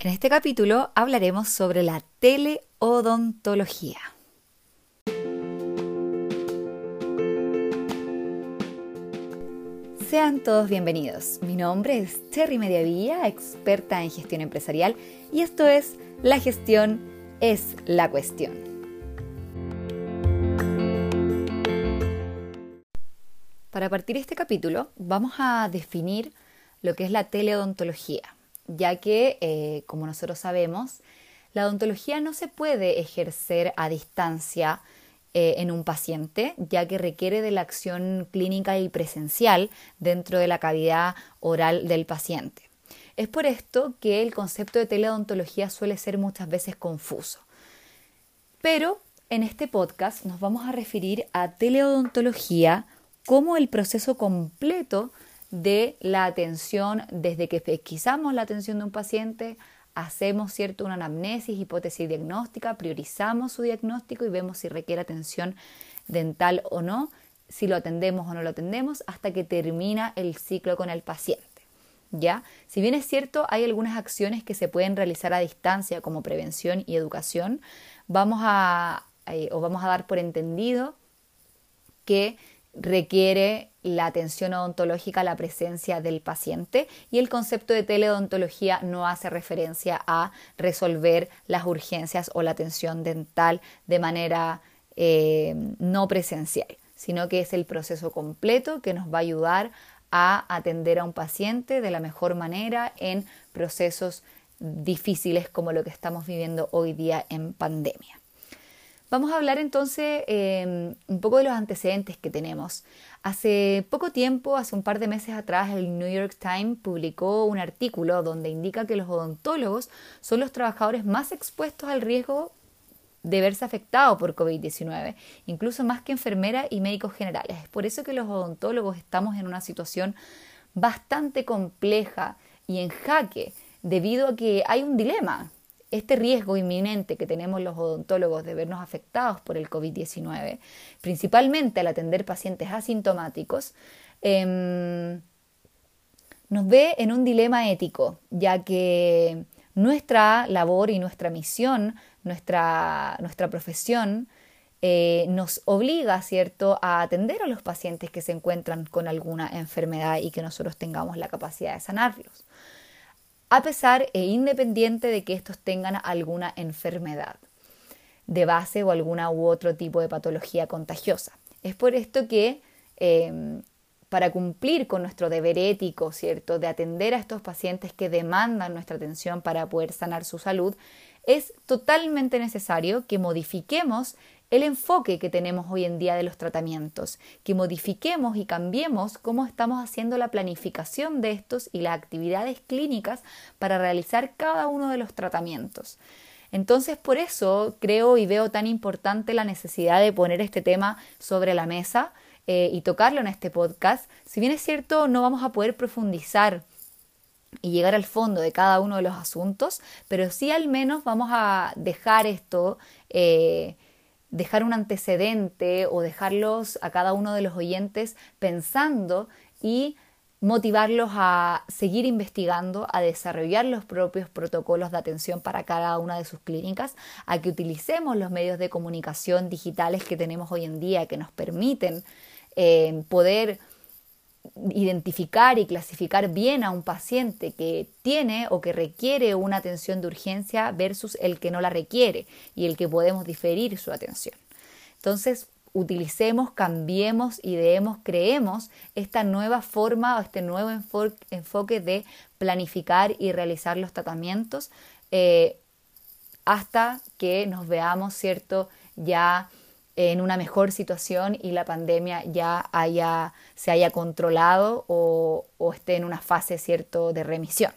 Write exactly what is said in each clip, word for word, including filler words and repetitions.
En este capítulo hablaremos sobre la teleodontología. Sean todos bienvenidos. Mi nombre es Cherry Mediavilla, experta en gestión empresarial, y esto es La gestión es la cuestión. Para partir este capítulo, vamos a definir lo que es la teleodontología, ya que, eh, como nosotros sabemos, la odontología no se puede ejercer a distancia eh, en un paciente, ya que requiere de la acción clínica y presencial dentro de la cavidad oral del paciente. Es por esto que el concepto de teleodontología suele ser muchas veces confuso. Pero en este podcast nos vamos a referir a teleodontología como el proceso completo de la atención, desde que pesquisamos la atención de un paciente, hacemos cierto una anamnesis, hipótesis diagnóstica, priorizamos su diagnóstico y vemos si requiere atención dental o no, si lo atendemos o no lo atendemos, hasta que termina el ciclo con el paciente. ¿Ya? Si bien es cierto, hay algunas acciones que se pueden realizar a distancia, como prevención y educación, vamos a, eh, o vamos a dar por entendido que requiere la atención odontológica, la presencia del paciente, y el concepto de teleodontología no hace referencia a resolver las urgencias o la atención dental de manera eh, no presencial, sino que es el proceso completo que nos va a ayudar a atender a un paciente de la mejor manera en procesos difíciles como lo que estamos viviendo hoy día en pandemia. Vamos a hablar entonces eh, un poco de los antecedentes que tenemos. Hace poco tiempo, hace un par de meses atrás, el New York Times publicó un artículo donde indica que los odontólogos son los trabajadores más expuestos al riesgo de verse afectados por covid diecinueve, incluso más que enfermeras y médicos generales. Es por eso que los odontólogos estamos en una situación bastante compleja y en jaque, debido a que hay un dilema. Este riesgo inminente que tenemos los odontólogos de vernos afectados por el covid diecinueve, principalmente al atender pacientes asintomáticos, eh, nos ve en un dilema ético, ya que nuestra labor y nuestra misión, nuestra, nuestra profesión, eh, nos obliga, ¿cierto?, a atender a los pacientes que se encuentran con alguna enfermedad y que nosotros tengamos la capacidad de sanarlos, a pesar e independiente de que estos tengan alguna enfermedad de base o alguna u otro tipo de patología contagiosa. Es por esto que eh, para cumplir con nuestro deber ético, ¿cierto?, de atender a estos pacientes que demandan nuestra atención para poder sanar su salud, es totalmente necesario que modifiquemos el enfoque que tenemos hoy en día de los tratamientos, que modifiquemos y cambiemos cómo estamos haciendo la planificación de estos y las actividades clínicas para realizar cada uno de los tratamientos. Entonces, por eso creo y veo tan importante la necesidad de poner este tema sobre la mesa eh, y tocarlo en este podcast. Si bien es cierto, no vamos a poder profundizar y llegar al fondo de cada uno de los asuntos, pero sí al menos vamos a dejar esto... Eh, dejar un antecedente o dejarlos a cada uno de los oyentes pensando y motivarlos a seguir investigando, a desarrollar los propios protocolos de atención para cada una de sus clínicas, a que utilicemos los medios de comunicación digitales que tenemos hoy en día que nos permiten eh, poder identificar y clasificar bien a un paciente que tiene o que requiere una atención de urgencia versus el que no la requiere y el que podemos diferir su atención. Entonces, utilicemos, cambiemos, ideemos, creemos esta nueva forma o este nuevo enfo- enfoque de planificar y realizar los tratamientos eh, hasta que nos veamos, ¿cierto?, ya en una mejor situación y la pandemia ya haya, se haya controlado o, o esté en una fase, ¿cierto?, de remisión.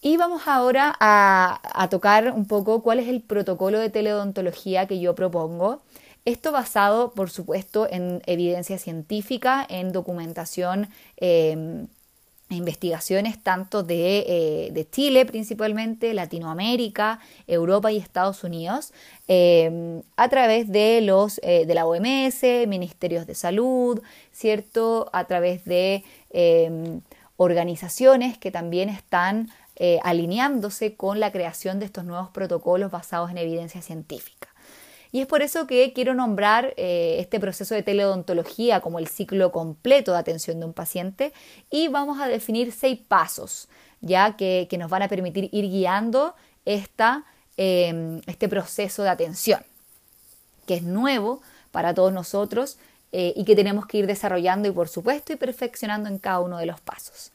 Y vamos ahora a, a tocar un poco cuál es el protocolo de teleodontología que yo propongo. Esto basado, por supuesto, en evidencia científica, en documentación eh, investigaciones tanto de, eh, de Chile principalmente, Latinoamérica, Europa y Estados Unidos, eh, a través de los eh, de la O M S, ministerios de salud, ¿cierto?, a través de eh, organizaciones que también están eh, alineándose con la creación de estos nuevos protocolos basados en evidencia científica. Y es por eso que quiero nombrar eh, este proceso de teleodontología como el ciclo completo de atención de un paciente, y vamos a definir seis pasos ya que, que nos van a permitir ir guiando esta, eh, este proceso de atención, que es nuevo para todos nosotros eh, y que tenemos que ir desarrollando y por supuesto y perfeccionando en cada uno de los pasos.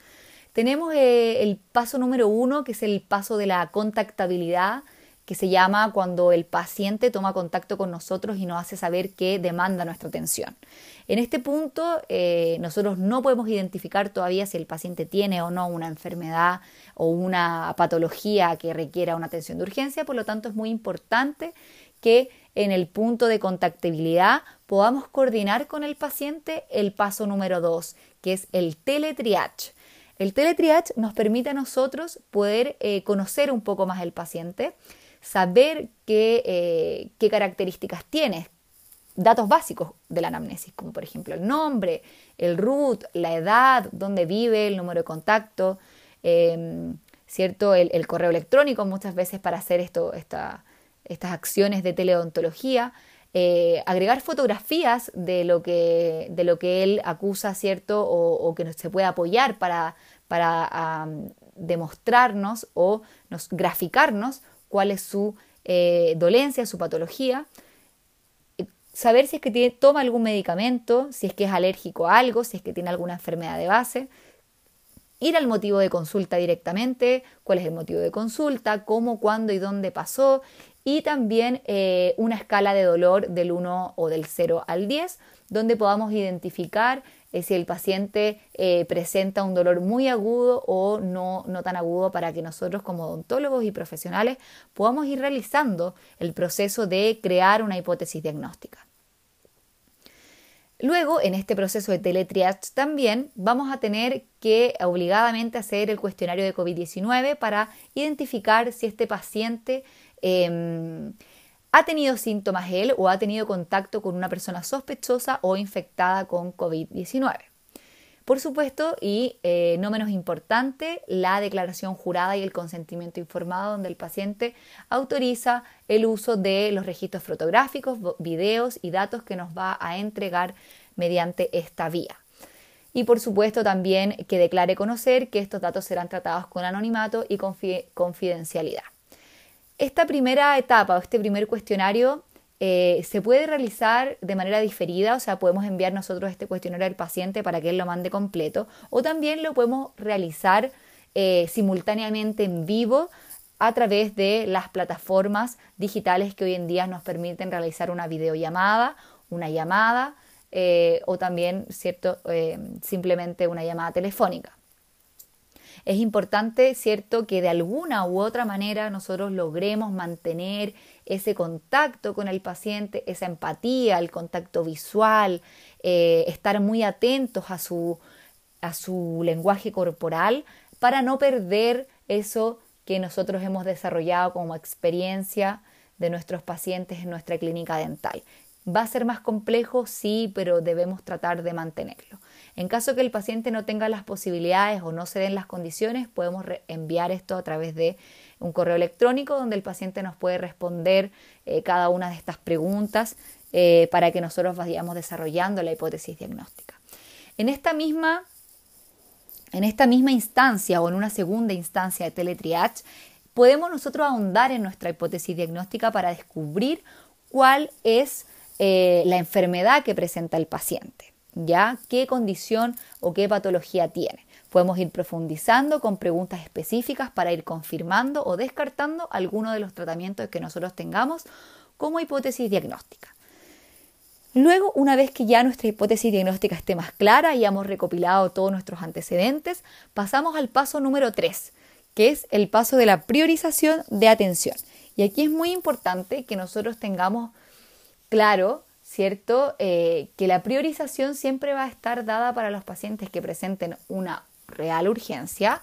Tenemos eh, el paso número uno, que es el paso de la contactabilidad, que se llama cuando el paciente toma contacto con nosotros y nos hace saber que demanda nuestra atención. En este punto, eh, nosotros no podemos identificar todavía si el paciente tiene o no una enfermedad o una patología que requiera una atención de urgencia, por lo tanto es muy importante que en el punto de contactabilidad podamos coordinar con el paciente el paso número dos, que es el teletriage. El teletriage nos permite a nosotros poder eh, conocer un poco más el paciente, saber qué, eh, qué características tiene, datos básicos de la anamnesis, como por ejemplo el nombre, el R U T, la edad, dónde vive, el número de contacto, eh, ¿cierto? El, el correo electrónico muchas veces para hacer esto, esta, estas acciones de teleodontología, eh, agregar fotografías de lo que, de lo que él acusa, ¿cierto? O, o que se pueda apoyar para, para um, demostrarnos o nos, graficarnos cuál es su eh, dolencia, su patología, saber si es que tiene, toma algún medicamento, si es que es alérgico a algo, si es que tiene alguna enfermedad de base, ir al motivo de consulta directamente, cuál es el motivo de consulta, cómo, cuándo y dónde pasó, y también eh, una escala de dolor del uno o del cero al diez, donde podamos identificar eh, si el paciente eh, presenta un dolor muy agudo o no, no tan agudo, para que nosotros como odontólogos y profesionales podamos ir realizando el proceso de crear una hipótesis diagnóstica. Luego, en este proceso de teletriage también vamos a tener que obligadamente hacer el cuestionario de COVID diecinueve para identificar si este paciente eh, ¿ha tenido síntomas él o ha tenido contacto con una persona sospechosa o infectada con COVID diecinueve? Por supuesto, y eh, no menos importante, la declaración jurada y el consentimiento informado, donde el paciente autoriza el uso de los registros fotográficos, videos y datos que nos va a entregar mediante esta vía. Y por supuesto también que declare conocer que estos datos serán tratados con anonimato y confi- confidencialidad. Esta primera etapa o este primer cuestionario eh, se puede realizar de manera diferida, o sea, podemos enviar nosotros este cuestionario al paciente para que él lo mande completo, o también lo podemos realizar eh, simultáneamente en vivo a través de las plataformas digitales que hoy en día nos permiten realizar una videollamada, una llamada eh, o también, ¿cierto?, eh, simplemente una llamada telefónica. Es importante, ¿cierto?, que de alguna u otra manera nosotros logremos mantener ese contacto con el paciente, esa empatía, el contacto visual, eh, estar muy atentos a su, a su lenguaje corporal para no perder eso que nosotros hemos desarrollado como experiencia de nuestros pacientes en nuestra clínica dental. ¿Va a ser más complejo? Sí, pero debemos tratar de mantenerlo. En caso que el paciente no tenga las posibilidades o no se den las condiciones, podemos re- enviar esto a través de un correo electrónico donde el paciente nos puede responder eh, cada una de estas preguntas eh, para que nosotros vayamos desarrollando la hipótesis diagnóstica. En esta misma, en esta misma instancia o en una segunda instancia de teletriage, podemos nosotros ahondar en nuestra hipótesis diagnóstica para descubrir cuál es Eh, la enfermedad que presenta el paciente, ¿ya? ¿Qué condición o qué patología tiene? Podemos ir profundizando con preguntas específicas para ir confirmando o descartando alguno de los tratamientos que nosotros tengamos como hipótesis diagnóstica. Luego, una vez que ya nuestra hipótesis diagnóstica esté más clara y hemos recopilado todos nuestros antecedentes, pasamos al paso número tres, que es el paso de la priorización de atención. Y aquí es muy importante que nosotros tengamos claro, ¿cierto?, eh, que la priorización siempre va a estar dada para los pacientes que presenten una real urgencia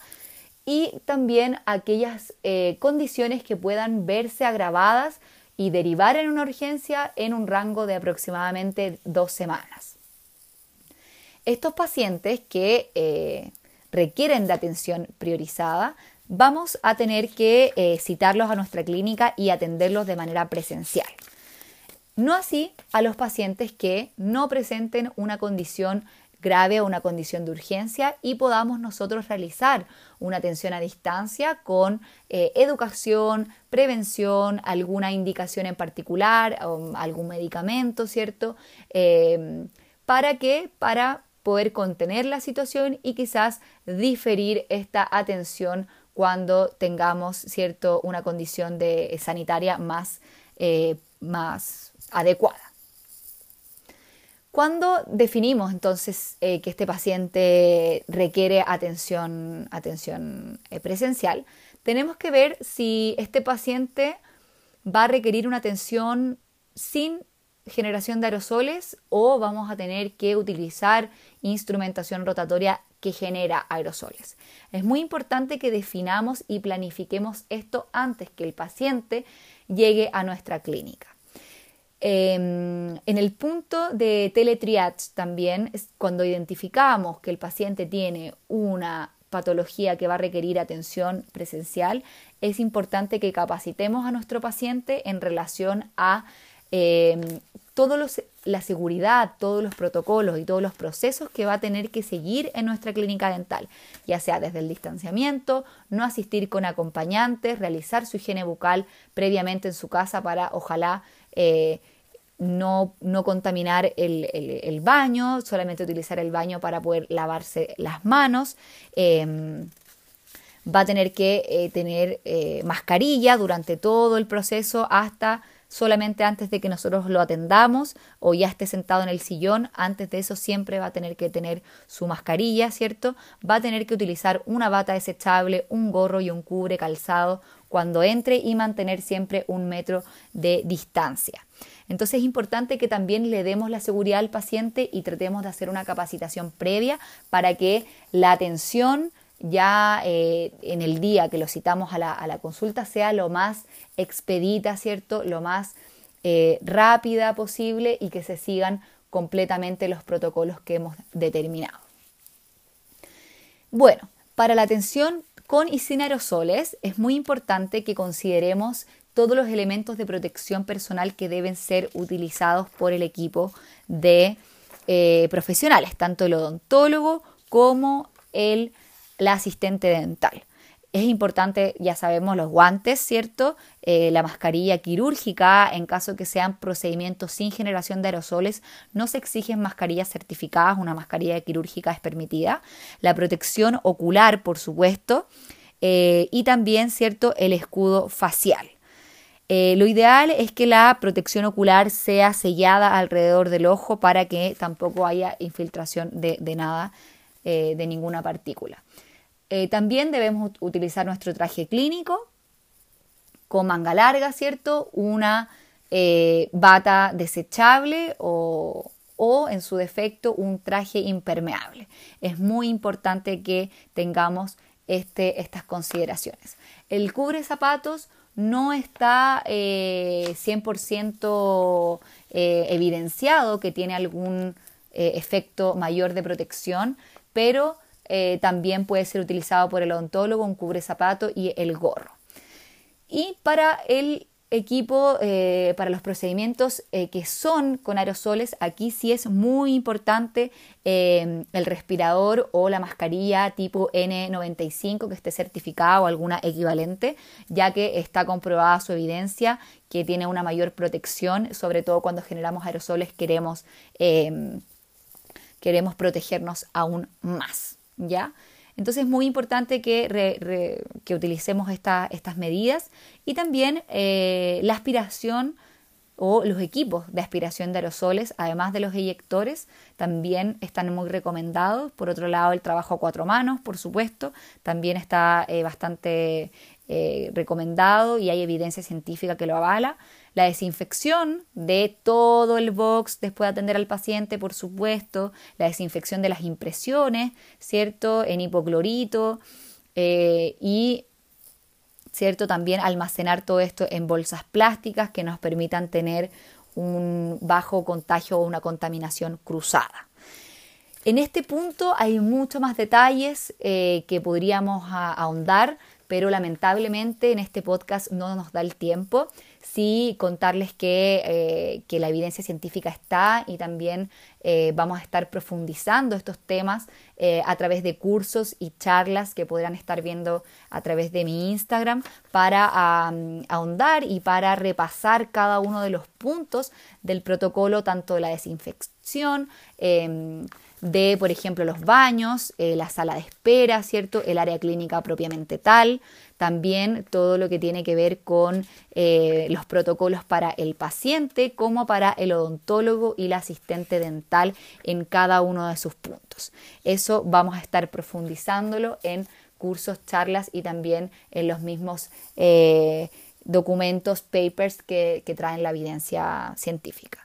y también aquellas eh, condiciones que puedan verse agravadas y derivar en una urgencia en un rango de aproximadamente dos semanas. Estos pacientes que eh, requieren de atención priorizada, vamos a tener que eh, citarlos a nuestra clínica y atenderlos de manera presencial. No así a los pacientes que no presenten una condición grave o una condición de urgencia y podamos nosotros realizar una atención a distancia con eh, educación, prevención, alguna indicación en particular, o algún medicamento, ¿cierto? Eh, ¿Para qué? Para poder contener la situación y quizás diferir esta atención cuando tengamos, ¿cierto?, una condición de, sanitaria más, eh, más adecuada. ¿Cuándo definimos entonces eh, que este paciente requiere atención, atención eh, presencial? Tenemos que ver si este paciente va a requerir una atención sin generación de aerosoles o vamos a tener que utilizar instrumentación rotatoria que genera aerosoles. Es muy importante que definamos y planifiquemos esto antes que el paciente llegue a nuestra clínica. Eh, en el punto de teletriage también, es cuando identificamos que el paciente tiene una patología que va a requerir atención presencial, es importante que capacitemos a nuestro paciente en relación a eh, todos los, la seguridad, todos los protocolos y todos los procesos que va a tener que seguir en nuestra clínica dental, ya sea desde el distanciamiento, no asistir con acompañantes, realizar su higiene bucal previamente en su casa para ojalá Eh, no, no contaminar el, el, el baño, solamente utilizar el baño para poder lavarse las manos. Eh, va a tener que eh, tener eh, mascarilla durante todo el proceso hasta solamente antes de que nosotros lo atendamos o ya esté sentado en el sillón. Antes de eso siempre va a tener que tener su mascarilla, ¿cierto? Va a tener que utilizar una bata desechable, un gorro y un cubre calzado cuando entre y mantener siempre un metro de distancia. Entonces es importante que también le demos la seguridad al paciente y tratemos de hacer una capacitación previa para que la atención ya eh, en el día que lo citamos a la, a la consulta sea lo más expedita, ¿cierto? Lo más eh, rápida posible y que se sigan completamente los protocolos que hemos determinado. Bueno, para la atención con y sin aerosoles, es muy importante que consideremos todos los elementos de protección personal que deben ser utilizados por el equipo de eh, profesionales, tanto el odontólogo como el, la asistente dental. Es importante, ya sabemos, los guantes, ¿cierto? Eh, la mascarilla quirúrgica, en caso que sean procedimientos sin generación de aerosoles, no se exigen mascarillas certificadas, una mascarilla quirúrgica es permitida. La protección ocular, por supuesto, eh, y también, ¿cierto?, el escudo facial. Eh, lo ideal es que la protección ocular sea sellada alrededor del ojo para que tampoco haya infiltración de, de nada, eh, de ninguna partícula. Eh, también debemos utilizar nuestro traje clínico con manga larga, ¿cierto? Una eh, bata desechable o, o, en su defecto, un traje impermeable. Es muy importante que tengamos este, estas consideraciones. El cubre zapatos no está eh, cien por ciento eh, evidenciado que tiene algún eh, efecto mayor de protección, pero eh, también puede ser utilizado por el odontólogo, un cubre zapato y el gorro. Y para el equipo, eh, para los procedimientos eh, que son con aerosoles, aquí sí es muy importante eh, el respirador o la mascarilla tipo N noventa y cinco que esté certificada o alguna equivalente, ya que está comprobada su evidencia que tiene una mayor protección, sobre todo cuando generamos aerosoles queremos, eh, queremos protegernos aún más, ¿ya? Entonces es muy importante que, re, re, que utilicemos esta, estas medidas y también eh, la aspiración o los equipos de aspiración de aerosoles, además de los eyectores, también están muy recomendados. Por otro lado, el trabajo a cuatro manos, por supuesto, también está eh, bastante eh, recomendado y hay evidencia científica que lo avala. La desinfección de todo el box después de atender al paciente, por supuesto. La desinfección de las impresiones, ¿cierto? En hipoclorito. Eh, y, ¿cierto? También almacenar todo esto en bolsas plásticas que nos permitan tener un bajo contagio o una contaminación cruzada. En este punto hay muchos más detalles eh, que podríamos ahondar, pero lamentablemente en este podcast no nos da el tiempo. Sí contarles que, eh, que la evidencia científica está y también eh, vamos a estar profundizando estos temas eh, a través de cursos y charlas que podrán estar viendo a través de mi Instagram para um, ahondar y para repasar cada uno de los puntos del protocolo, tanto de la desinfección, eh, de, por ejemplo, los baños, eh, la sala de espera, ¿cierto? El área clínica propiamente tal, también todo lo que tiene que ver con eh, los protocolos para el paciente como para el odontólogo y la asistente dental en cada uno de sus puntos. Eso vamos a estar profundizándolo en cursos, charlas y también en los mismos eh, documentos, papers que, que traen la evidencia científica.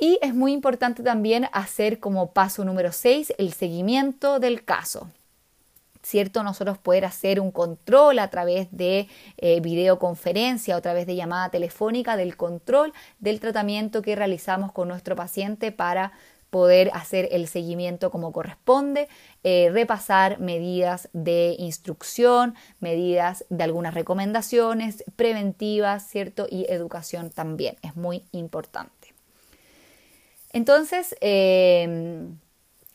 Y es muy importante también hacer como paso número seis el seguimiento del caso, ¿cierto? Nosotros poder hacer un control a través de eh, videoconferencia o a través de llamada telefónica del control del tratamiento que realizamos con nuestro paciente para poder hacer el seguimiento como corresponde, eh, repasar medidas de instrucción, medidas de algunas recomendaciones preventivas, ¿cierto? Y educación también, es muy importante. Entonces, eh,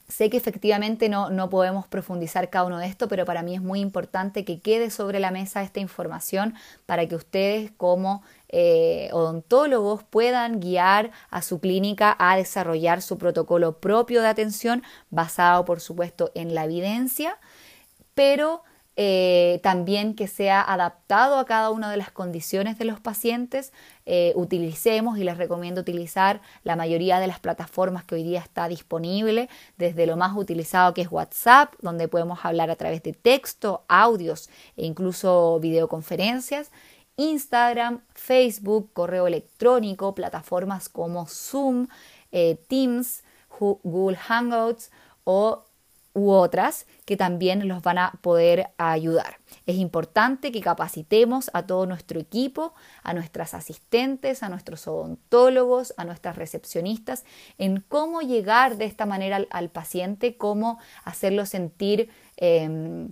sé que efectivamente no, no podemos profundizar cada uno de esto, pero para mí es muy importante que quede sobre la mesa esta información para que ustedes como eh, odontólogos puedan guiar a su clínica a desarrollar su protocolo propio de atención basado, por supuesto, en la evidencia, pero Eh, también que sea adaptado a cada una de las condiciones de los pacientes. Eh, utilicemos y les recomiendo utilizar la mayoría de las plataformas que hoy día está disponible, desde lo más utilizado que es WhatsApp, donde podemos hablar a través de texto, audios e incluso videoconferencias, Instagram, Facebook, correo electrónico, plataformas como Zoom, eh, Teams, Google Hangouts o u otras que también los van a poder ayudar. Es importante que capacitemos a todo nuestro equipo, a nuestras asistentes, a nuestros odontólogos, a nuestras recepcionistas, en cómo llegar de esta manera al, al paciente, cómo hacerlo sentir eh,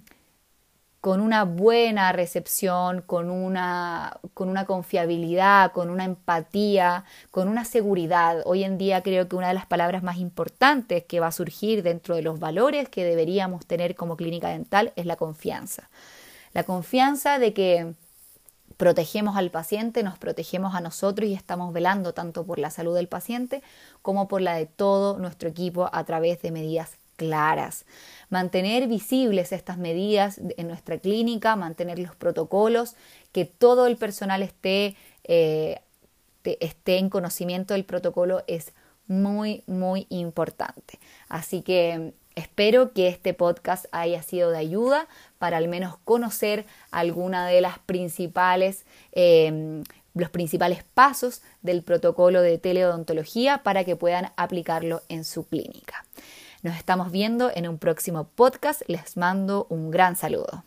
con una buena recepción, con una, con una confiabilidad, con una empatía, con una seguridad. Hoy en día creo que una de las palabras más importantes que va a surgir dentro de los valores que deberíamos tener como clínica dental es la confianza. La confianza de que protegemos al paciente, nos protegemos a nosotros y estamos velando tanto por la salud del paciente como por la de todo nuestro equipo a través de medidas claras. Mantener visibles estas medidas en nuestra clínica, mantener los protocolos, que todo el personal esté, eh, te, esté en conocimiento del protocolo es muy, muy importante. Así que espero que este podcast haya sido de ayuda para al menos conocer alguna de las principales eh, los principales pasos del protocolo de teleodontología para que puedan aplicarlo en su clínica. Nos estamos viendo en un próximo podcast. Les mando un gran saludo.